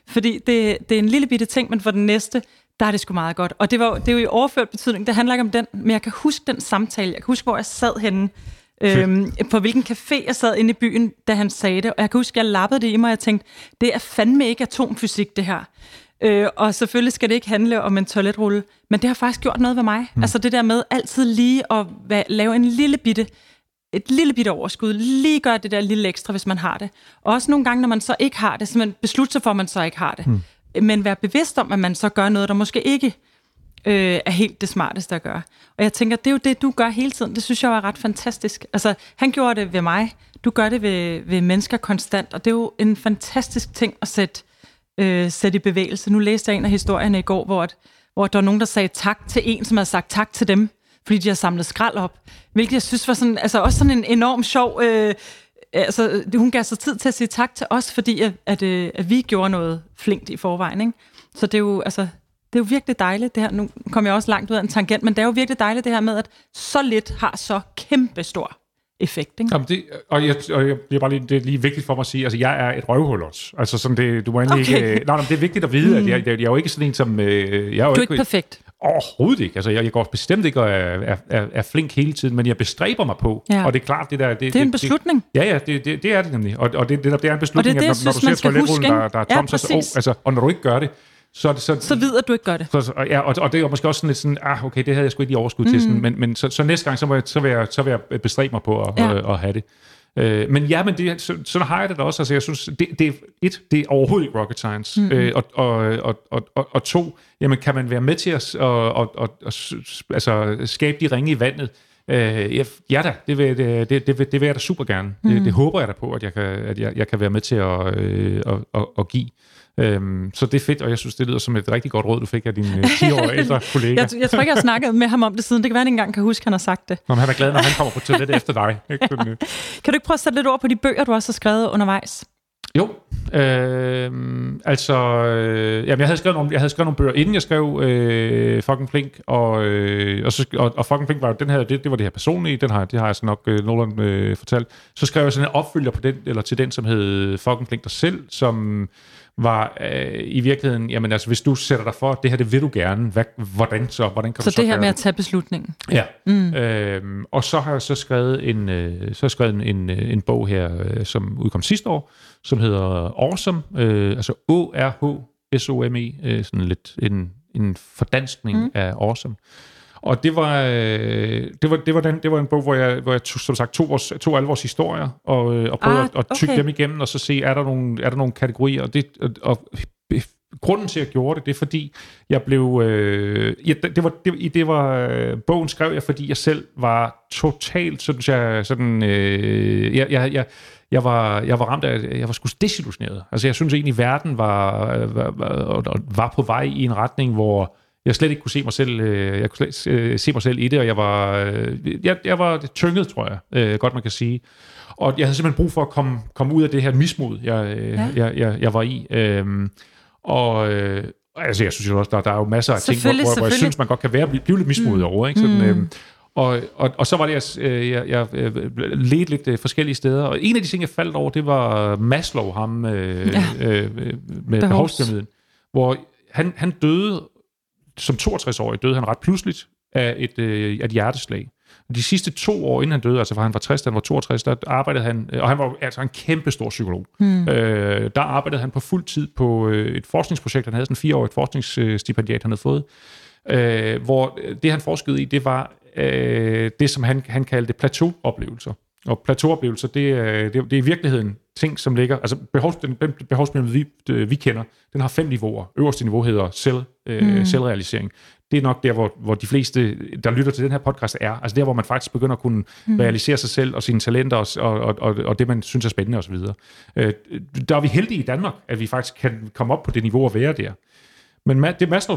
Fordi det er en lille bitte ting, men for den næste, der er det sgu meget godt. Og det er jo i overført betydning. Det handler ikke om den, men jeg kan huske den samtale. Jeg kan huske, hvor jeg sad henne, på hvilken café jeg sad inde i byen, da han sagde det. Og jeg kan huske, jeg lappede det i mig, og jeg tænkte, det er fandme ikke atomfysik, det her. Og selvfølgelig skal det ikke handle om en toiletrulle, men det har faktisk gjort noget ved mig. Altså det der med altid lige at lave et lille bitte overskud, lige gøre det der lille ekstra, hvis man har det. Og også nogle gange, når man så ikke har det, så man beslutter sig for, at man så ikke har det. Men være bevidst om, at man så gør noget, der måske ikke er helt det smarteste at gøre. Og jeg tænker, det er jo det, du gør hele tiden. Det synes jeg var ret fantastisk. Altså, han gjorde det ved mig, du gør det ved mennesker konstant, og det er jo en fantastisk ting at sætte i bevægelse. Nu læste jeg en af historierne i går, hvor der var nogen, der sagde tak til en, som havde sagt tak til dem, fordi de har samlet skrald op. Hvilket jeg synes var sådan, altså også sådan en enorm sjov. Altså, hun gav sig tid til at sige tak til os, fordi at vi gjorde noget flinkt i forvejen, ikke? Så det er jo, altså, det er jo virkelig dejligt det her. Nu kom jeg også langt ud af en tangent, men det er jo virkelig dejligt det her med, at så lidt har så kæmpe stor effekt, ikke? Jamen det er lige vigtigt for mig at sige, altså jeg er et røvhul også. Altså sådan det, du må endelig ikke... Nej, men det er vigtigt at vide, at jeg er jo ikke sådan en, som... Jeg er du er ikke perfekt? Overhovedet ikke. Altså jeg går bestemt ikke og er flink hele tiden, men jeg bestræber mig på, ja. Og det er klart, det der... Det er en beslutning. Det er det nemlig, og det er en beslutning, og det er det, at når du ser toiletrullen, der er tom, ja, og når du ikke gør det, så ved at du ikke gør det. Og det er måske også sådan lidt sådan, okay, det havde jeg sgu ikke lige overskud til, sådan, men så næste gang, så vil jeg bestræbe mig på at have det. Sådan har jeg det da også. Altså, jeg synes, det er overhovedet ikke rocket science. Og to, jamen, kan man være med til at altså, skabe de ringe i vandet? Ja da, det vil jeg da super gerne. Det håber jeg da på, at jeg kan være med til at give. Så det er fedt, og jeg synes, det lyder som et rigtig godt råd, du fik af din 10-årige ældre kollega. Jeg tror ikke, jeg har snakket med ham om det siden. Det kan være, at jeg ikke engang kan huske, han har sagt det. Nå, men han er glad, når han kommer på toilettet efter dig. Kan du ikke prøve at sætte lidt ord på de bøger, du også har skrevet undervejs? Jo, jeg havde skrevet nogle bøger, inden jeg skrev Fucking Flink, og Fucking Flink var jo den her, det var det her personlige, det har jeg så nok nogenlunde fortalt. Så skrev jeg sådan en opfølger på den, eller til den, som hed Fucking Flink dig selv, som var i virkeligheden, jamen altså, hvis du sætter dig for, det her, det vil du gerne, hvordan kan så du så det her gøre med det? At tage beslutningen? Ja. Mm. Og så har jeg så skrevet en bog her, som udkom sidste år, som hedder Orhsome, altså Orhsome, sådan lidt en fordanskning af Orhsome. Og det var en bog, hvor jeg som sagt tog alle vores historier og prøvede at tygge dem igennem og så se, er der nogle kategorier. Og grunden til at jeg gjorde det er fordi jeg blev bogen skrev jeg, fordi jeg selv var totalt jeg var ramt af, jeg var sgu desillusioneret. Altså jeg synes egentlig verden var på vej i en retning, hvor jeg slet ikke kunne se mig selv. Jeg kunne slet se mig selv i det, og jeg var tynget, tror jeg, godt man kan sige. Og jeg havde simpelthen brug for at komme ud af det her mismod, jeg var i. Og altså, jeg synes jo også, der er jo masser af ting, hvor jeg synes, man godt kan blive lidt mismodet over, ikke? Sådan, og så var det, jeg ledte lidt forskellige steder, og en af de ting, jeg faldt over, det var Maslow, ham med behovspyramiden, hvor han døde. Som 62-årig døde han ret pludseligt af et hjerteslag. De sidste 2 år, inden han døde, altså fra han var 60, han var 62, der arbejdede han, og han var altså en kæmpestor psykolog. Der arbejdede han på fuld tid på et forskningsprojekt, han havde sådan en 4-årigt forskningsstipendiat, han havde fået, hvor det, han forskede i, det var det, som han kaldte plateauoplevelser. Og plateauoplevelser, det er i virkeligheden ting, som ligger... Altså den behovspyramide, vi kender, den har 5 niveauer. Øverste niveau hedder selvrealisering. Det er nok der, hvor de fleste, der lytter til den her podcast, er. Altså der, hvor man faktisk begynder at kunne realisere sig selv og sine talenter og det, man synes er spændende osv. Der er vi heldige i Danmark, at vi faktisk kan komme op på det niveau og være der. Men det Maslow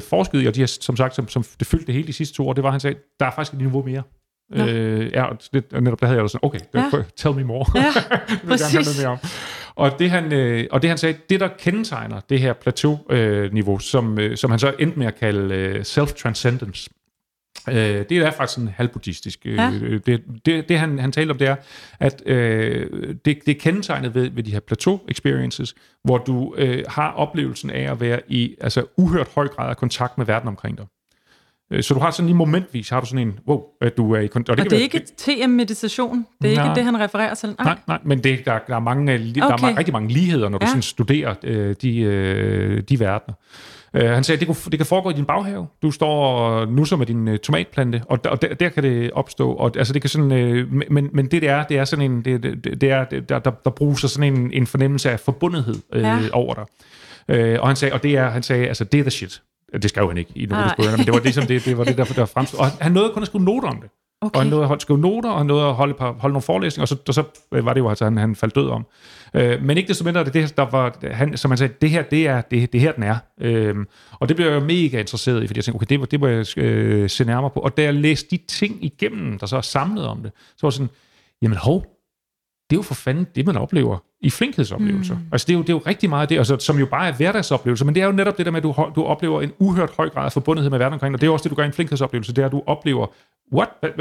forskede i, og de har som sagt, som det fyldte det hele de sidste 2 år, det var, han sagde, der er faktisk et niveau mere. Og netop der havde jeg jo sådan, okay, tell me more. Ja, præcis. Mere om. Og det han sagde, det der kendetegner det her plateau-niveau, som han så endte med at kalde self-transcendence, det er faktisk sådan halvbuddhistisk. Ja. Det han talte om, det er, at det er kendetegnet ved de her plateau-experiences, hvor du har oplevelsen af at være i altså uhørt høj grad af kontakt med verden omkring dig. Så du har sådan lige momentvis, har du sådan en, wow, at du er i kontakt. Og det er ikke TM-meditation, det er ikke det, han refererer til. Nej, men det, der er mange, rigtig mange ligheder, når du sådan studerer de verdener. Han sagde, det kan foregå i din baghave. Du står og nusser med din tomatplante, og der kan det opstå. Og altså det kan sådan, men det er sådan en, der bruser sådan en fornemmelse af forbundethed over dig. Og han sagde, altså det er the shit. Det skrev han ikke i nogle spørgsmål, men det var ligesom det der fremstod. Og han nåede kun at skrive noter om det. Okay. Og han nåede at skrive noter, og han nåede at holde nogle forelæsninger, og så var det jo altså, han faldt død om. Men ikke desto mindre er det det, der var, han, som han sagde, det her den er. Og det blev jeg jo mega interesseret i, fordi jeg tænkte, okay, det må jeg se nærmere på. Og da jeg læste de ting igennem, der så er samlet om det, så var sådan, jamen hov, det er jo for fanden det, man oplever i flinkhedsoplevelser. Altså det er jo rigtig meget af det, altså, som jo bare er hverdagsoplevelser, men det er jo netop det der med, at du oplever en uhørt høj grad af forbundethed med verden omkring, og det er også det, du gør i en flinkhedsoplevelse, det er, at du oplever,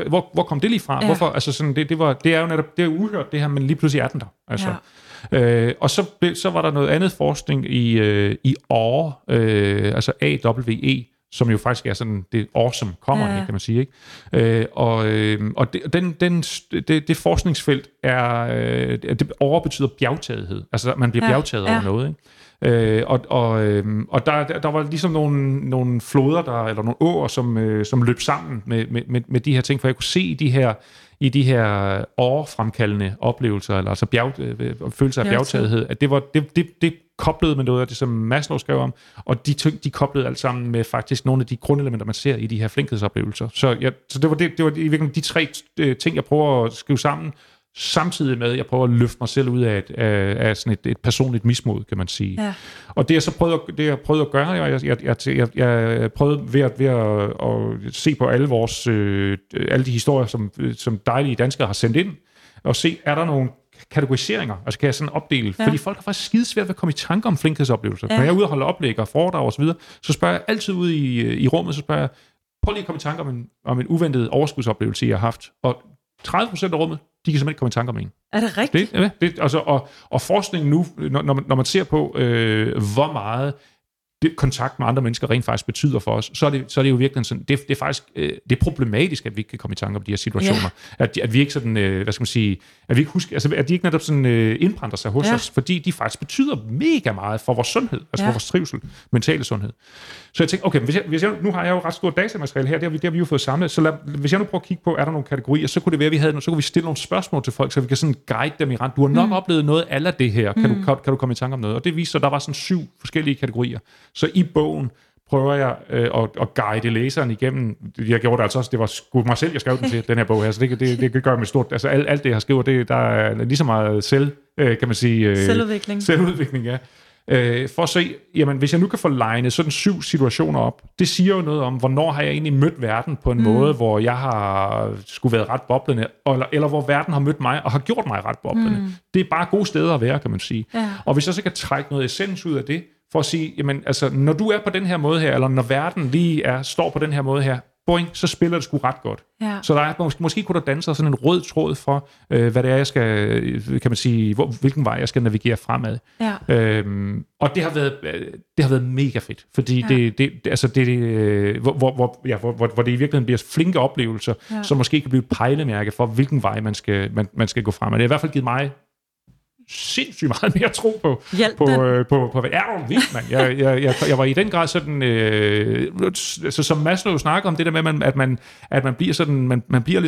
hvor kom det lige fra? Ja. Hvorfor? Altså sådan, det er jo netop, det er jo uhørt det her, men lige pludselig er den der. Altså. Ja. Og så var der noget andet forskning i Orhsome, altså AWE, som jo faktisk er sådan det Orhsome kommer, kan man sige, ikke? Og det forskningsfelt er Orh betyder bjergtagethed, altså man bliver bjergtaget over noget, ikke? Og der var ligesom nogle floder der, eller nogle åer, som løb sammen med de her ting, for jeg kunne se i de her Orh-fremkaldende oplevelser, eller altså følelser af bjergtagethed, at det koblede med noget af det, som Maslow skrev om, og de koblede alt sammen med faktisk nogle af de grundelementer, man ser i de her flinkhedsoplevelser. Så det var i virkeligheden de 3 ting, jeg prøver at skrive sammen, samtidig med, at jeg prøver at løfte mig selv ud af sådan et personligt mismod, kan man sige. Ja. Og det jeg så prøvede at gøre, jeg prøvede ved at se på alle vores alle de historier, som dejlige danskere har sendt ind, og se, er der nogle kategoriseringer, altså kan jeg sådan opdele, fordi folk har faktisk skidesvært ved at komme i tanke om flinkhedsoplevelser. Når jeg er ude og holde oplæg og foredrag osv., så spørger jeg altid ude i rummet, så spørger jeg, prøv lige at komme i tanke om en uventet overskudsoplevelse, jeg har haft, og 30% af rummet, de kan simpelthen ikke komme i tanke om en. Er det rigtigt? Det, altså, og forskningen nu, når man ser på, hvor meget kontakt med andre mennesker rent faktisk betyder for os, så er det jo virkelig sådan, det er faktisk det er problematisk, at vi ikke kan komme i tanke om de her situationer, ja. At vi ikke sådan, hvad skal man sige, at vi ikke husker, altså at de ikke netop sådan indbrænder sig hos os, fordi de faktisk betyder mega meget for vores sundhed, altså for vores trivsel, mentale sundhed. Så jeg tænkte, okay, hvis jeg nu har jeg jo ret stort datamateriale her, det har vi jo fået samlet, så hvis jeg nu prøver at kigge på, er der nogle kategorier, så kunne det være, så kunne vi stille nogle spørgsmål til folk, så vi kan sådan guide dem i rent. Du har nok oplevet noget af det her, kan du komme i tanke om noget? Og det viser, der var sådan 7 forskellige kategorier. Så i bogen prøver jeg at guide læseren igennem. Jeg gjorde det altså også, det var sgu mig selv, jeg skrev den til, den her bog her, så det gør jeg med stort. Altså alt det, jeg har skrevet, der er lige så meget selvudvikling, ja. For at se, jamen, hvis jeg nu kan få legnet sådan 7 situationer op, det siger jo noget om, hvornår har jeg egentlig mødt verden på en måde, hvor jeg har skulle været ret boblende, eller hvor verden har mødt mig og har gjort mig ret boblende. Det er bare gode steder at være, kan man sige. Ja. Og hvis jeg så kan trække noget essens ud af det, for at sige, jamen, altså, når du er på den her måde her, eller når verden står på den her måde her, boing, så spiller det sgu ret godt. Ja. Så der er, måske kunne der danne sig sådan en rød tråd for, hvad det er, jeg skal, kan man sige, hvilken vej jeg skal navigere fremad. Ja. Og det har været mega fedt, fordi det, hvor det i virkeligheden bliver flinke oplevelser, som måske kan blive et pejlemærke for, hvilken vej man skal gå fremad. Det har i hvert fald givet mig sindssygt meget mere tro på hvad er jo vildt, mand. Jeg var i den grad sådan, så som Maslow snakker om det der med, at man bliver sådan, man bliver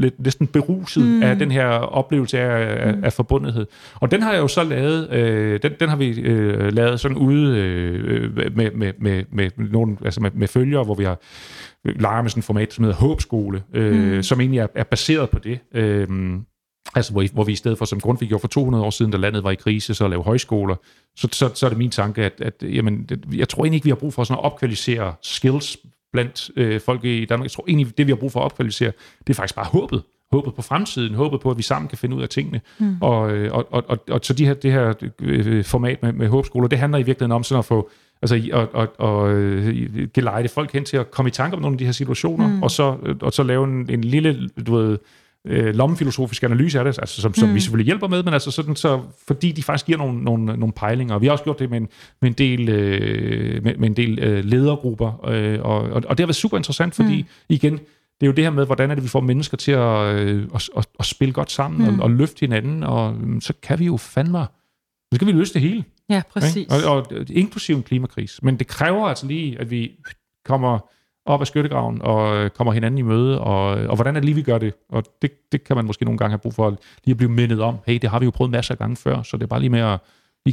lidt næsten beruset af den her oplevelse af forbundethed. Og den har jeg jo så lavet, den har vi lavet sådan ude med nogle, altså med følgere, hvor vi har leger med sådan et format, som hedder Håbskole, som egentlig er baseret på det. Altså, hvor vi i stedet for, som Grundtvig gjorde for 200 år siden, da landet var i krise, så lavede højskoler, så er det min tanke, at jamen, jeg tror egentlig ikke, vi har brug for sådan at opkvalificere skills blandt folk i Danmark. Jeg tror egentlig, det vi har brug for at opkvalificere, det er faktisk bare håbet. Håbet på fremtiden, håbet på, at vi sammen kan finde ud af tingene. Og så det her format med håbskoler, det handler i virkeligheden om sådan at få, altså at gelejde folk hen til at komme i tanke om nogle af de her situationer, og så lave en lille, du ved, lommefilosofisk analyse af det, altså, som vi selvfølgelig hjælper med, men altså sådan, så fordi de faktisk giver nogle pejlinger. Vi har også gjort det med en del ledergrupper, og det har været super interessant, fordi igen, det er jo det her med, hvordan er det, vi får mennesker til at spille godt sammen og løfte hinanden, og så kan vi jo fandme, så kan vi løse det hele. Ja, præcis. Og inklusiv en klimakris. Men det kræver altså lige, at vi kommer op af skyttegraven og kommer hinanden i møde, og hvordan er det lige, vi gør det? Og det kan man måske nogle gange have brug for lige at blive mindet om. Hey, det har vi jo prøvet masser af gange før, så det er bare lige med at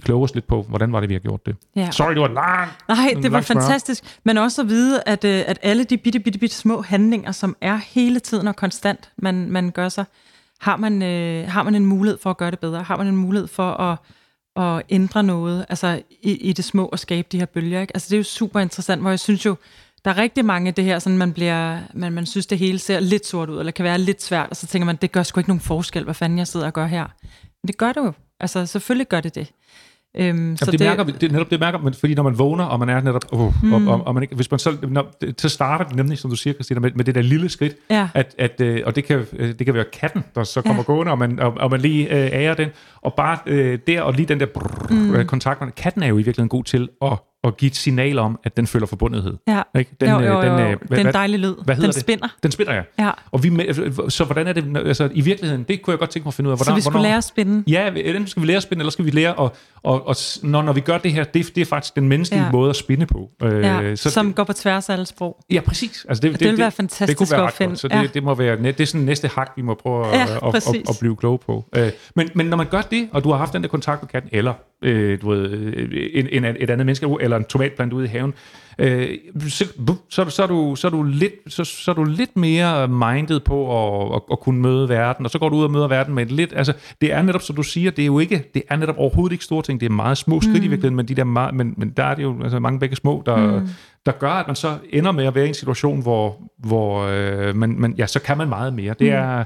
kloge os lidt på, hvordan var det, vi har gjort det. Ja. Sorry, det var langt. Nej, det var fantastisk. Spørg. Men også at vide, at alle de bitte små handlinger, som er hele tiden og konstant, man gør sig, har man en mulighed for at gøre det bedre? Har man en mulighed for at ændre noget? Altså i det små og skabe de her bølger, ikke? Altså det er jo super interessant, hvor jeg synes jo, der er rigtig mange af det her, sådan man synes, det hele ser lidt sort ud, eller kan være lidt svært, og så tænker man, det gør sgu ikke nogen forskel, hvad fanden jeg sidder og gør her. Men det gør det jo. Altså, selvfølgelig gør det det. Det mærker man, fordi når man vågner, og man er netop, og man ikke, hvis man så starter det nemlig, som du siger, Kristina, med det der lille skridt, og det kan være katten, der så kommer gående, og man lige ærer den, og bare der, og lige den der kontakt, katten er jo i virkeligheden god til at give et signal om, at den føler forbundethed. Ja. Ikke? Den dejlige lyd. Hvad hedder den? Spinner. Den spinner, ja. Og så hvordan er det, altså i virkeligheden, det kunne jeg godt tænke mig at finde ud af. Hvordan, så vi skulle lære at spinde? Ja, enten skal vi lære at spinde, eller skal vi lære når vi gør det her, det er faktisk den menneskelige måde at spinde på. Som går på tværs af alle sprog. Ja, præcis. Altså, det ville være fantastisk det kunne være at finde. Godt, så det må være, det er sådan næste hak, vi må prøve at blive kloge på. Men når man gør det, og du har haft den der kontakt med katten, eller du ved, et andet menneske, eller en tomatplante ude i haven, så er du lidt mere minded på at kunne møde verden, og så går du ud og møder verden med et lidt, altså det er netop, som du siger, det er netop overhovedet ikke store ting, det er meget små skridt i virkeligheden, men der er det jo altså mange begge små, der gør, at man så ender med at være i en situation, hvor man så kan man meget mere. Det er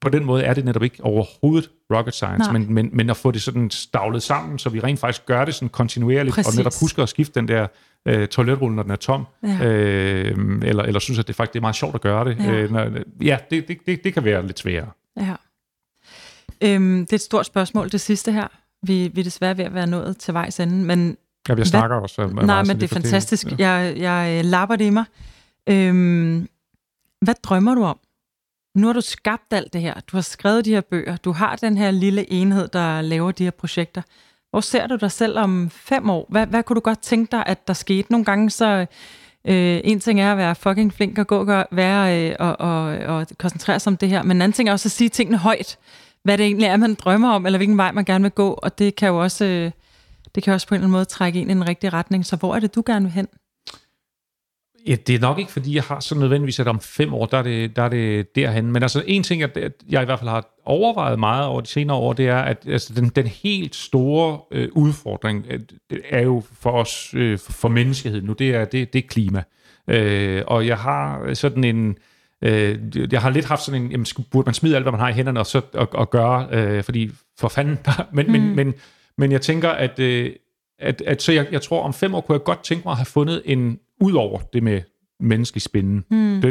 på den måde er det netop ikke overhovedet rocket science, men at få det sådan stavlet sammen, så vi rent faktisk gør det sådan kontinuerligt, præcis, og netop husker at skifte den der toiletrulle, når den er tom, ja, eller synes, at det faktisk er meget sjovt at gøre det. Ja, det kan være lidt sværere. Ja. Det er et stort spørgsmål, det sidste her. Vi er desværre ved at være nået til vejs ende, men... Ja, jeg snakker også. Nej, men det er fantastisk. Ja. Jeg lapper det i mig. Hvad drømmer du om? Nu har du skabt alt det her. Du har skrevet de her bøger. Du har den her lille enhed, der laver de her projekter. Hvor ser du dig selv om 5 år? Hvad kunne du godt tænke dig, at der skete? Nogle gange så... en ting er at være fucking flink og og koncentrere sig om det her. Men en anden ting er også at sige tingene højt. Hvad det egentlig er, man drømmer om, eller hvilken vej man gerne vil gå. Og det kan jo også... det kan også på en eller anden måde trække en i den rigtige retning. Så hvor er det, du gerne vil hen? Ja, det er nok ikke, fordi jeg har så nødvendigvis, at om 5 år, der er det derhen. Men altså, en ting, jeg i hvert fald har overvejet meget over de senere år, det er, at altså, den helt store udfordring er jo for os, for menneskeheden nu, det er klima. Og jeg har sådan en... Jeg har lidt haft sådan en... Jamen, burde man smide alt, hvad man har i hænderne, og gøre? Fordi for fanden... Men jeg tænker, at så jeg tror, om 5 år kunne jeg godt tænke mig at have fundet en, ud over det med menneskespinden. Mm, den er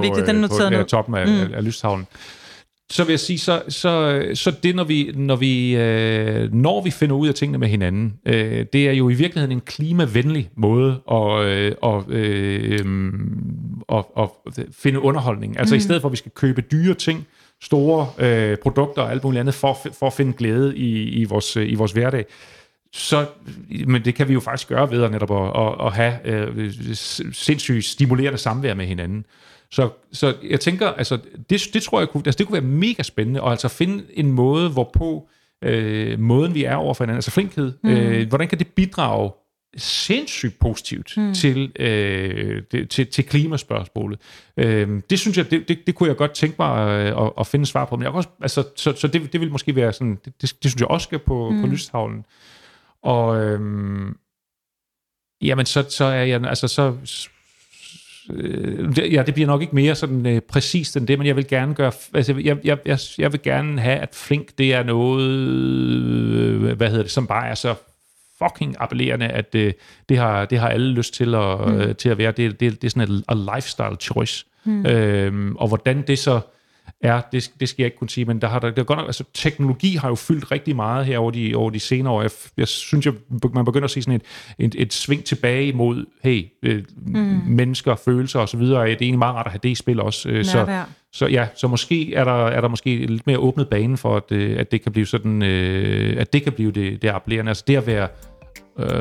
vigtig, den er noteret på toppen af lystavlen. Så vil jeg sige, så det, når vi finder ud af tingene med hinanden, det er jo i virkeligheden en klimavenlig måde at finde underholdning. Altså i stedet for, at vi skal købe dyre ting, store produkter og alt muligt andet for at finde glæde i vores hverdag. Så, men det kan vi jo faktisk gøre ved at netop at have sindssygt stimulerende samvær med hinanden. Så jeg tænker, altså det tror jeg kunne, altså, det kunne være mega spændende og altså finde en måde, hvorpå måden vi er overfor hinanden, altså flinkhed, hvordan kan det bidrage sindssygt positivt til klimaspørgsmålet. Det synes jeg, det kunne jeg godt tænke mig at finde svar på. Men jeg også, altså, så det vil måske være sådan, det synes jeg også skal på lystavlen. Og jamen så er jeg altså ja, det bliver nok ikke mere sådan præcist end det, men jeg vil gerne gøre, altså jeg vil gerne have, at flink det er noget, som bare er så fucking appellerende, at det har alle lyst til til at være. Det er sådan et lifestyle choice. Og hvordan det så er, det skal jeg ikke kunne sige, men der godt nok, altså teknologi har jo fyldt rigtig meget her over de senere år. Jeg synes, man begynder at se sådan et sving tilbage mod, mennesker, følelser og så videre. Det er egentlig meget rart at have det i spil også. Så måske er der måske lidt mere åbnet bane for, at det kan blive sådan, at det kan blive det appellerende. Altså det at være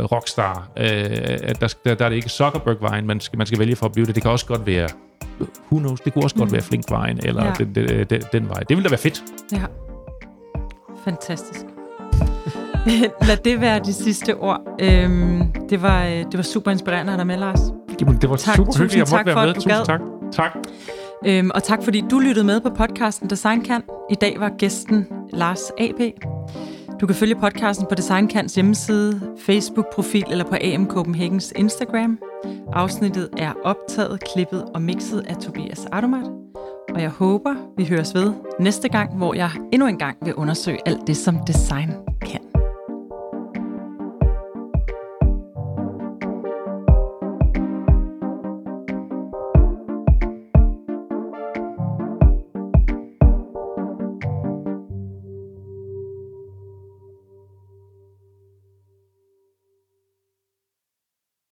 rockstar, at der er det ikke Zuckerberg-vejen, man skal vælge for at blive det. Det kan også godt være who knows, det kunne også godt være flinkvejen, eller den vej. Det ville da være fedt. Ja. Fantastisk. Lad det være de sidste ord. Det var super inspirerende at have med, Lars. Jamen, det var tak, super hyggeligt, at jeg måtte være med. Tusind tak. Tak. Og tak, fordi du lyttede med på podcasten Design Kan. I dag var gæsten Lars A.B. Du kan følge podcasten på Design Kans hjemmeside, Facebook-profil eller på AM Copenhagens Instagram. Afsnittet er optaget, klippet og mixet af Tobias Ardomat. Og jeg håber, vi høres ved næste gang, hvor jeg endnu en gang vil undersøge alt det, som design kan.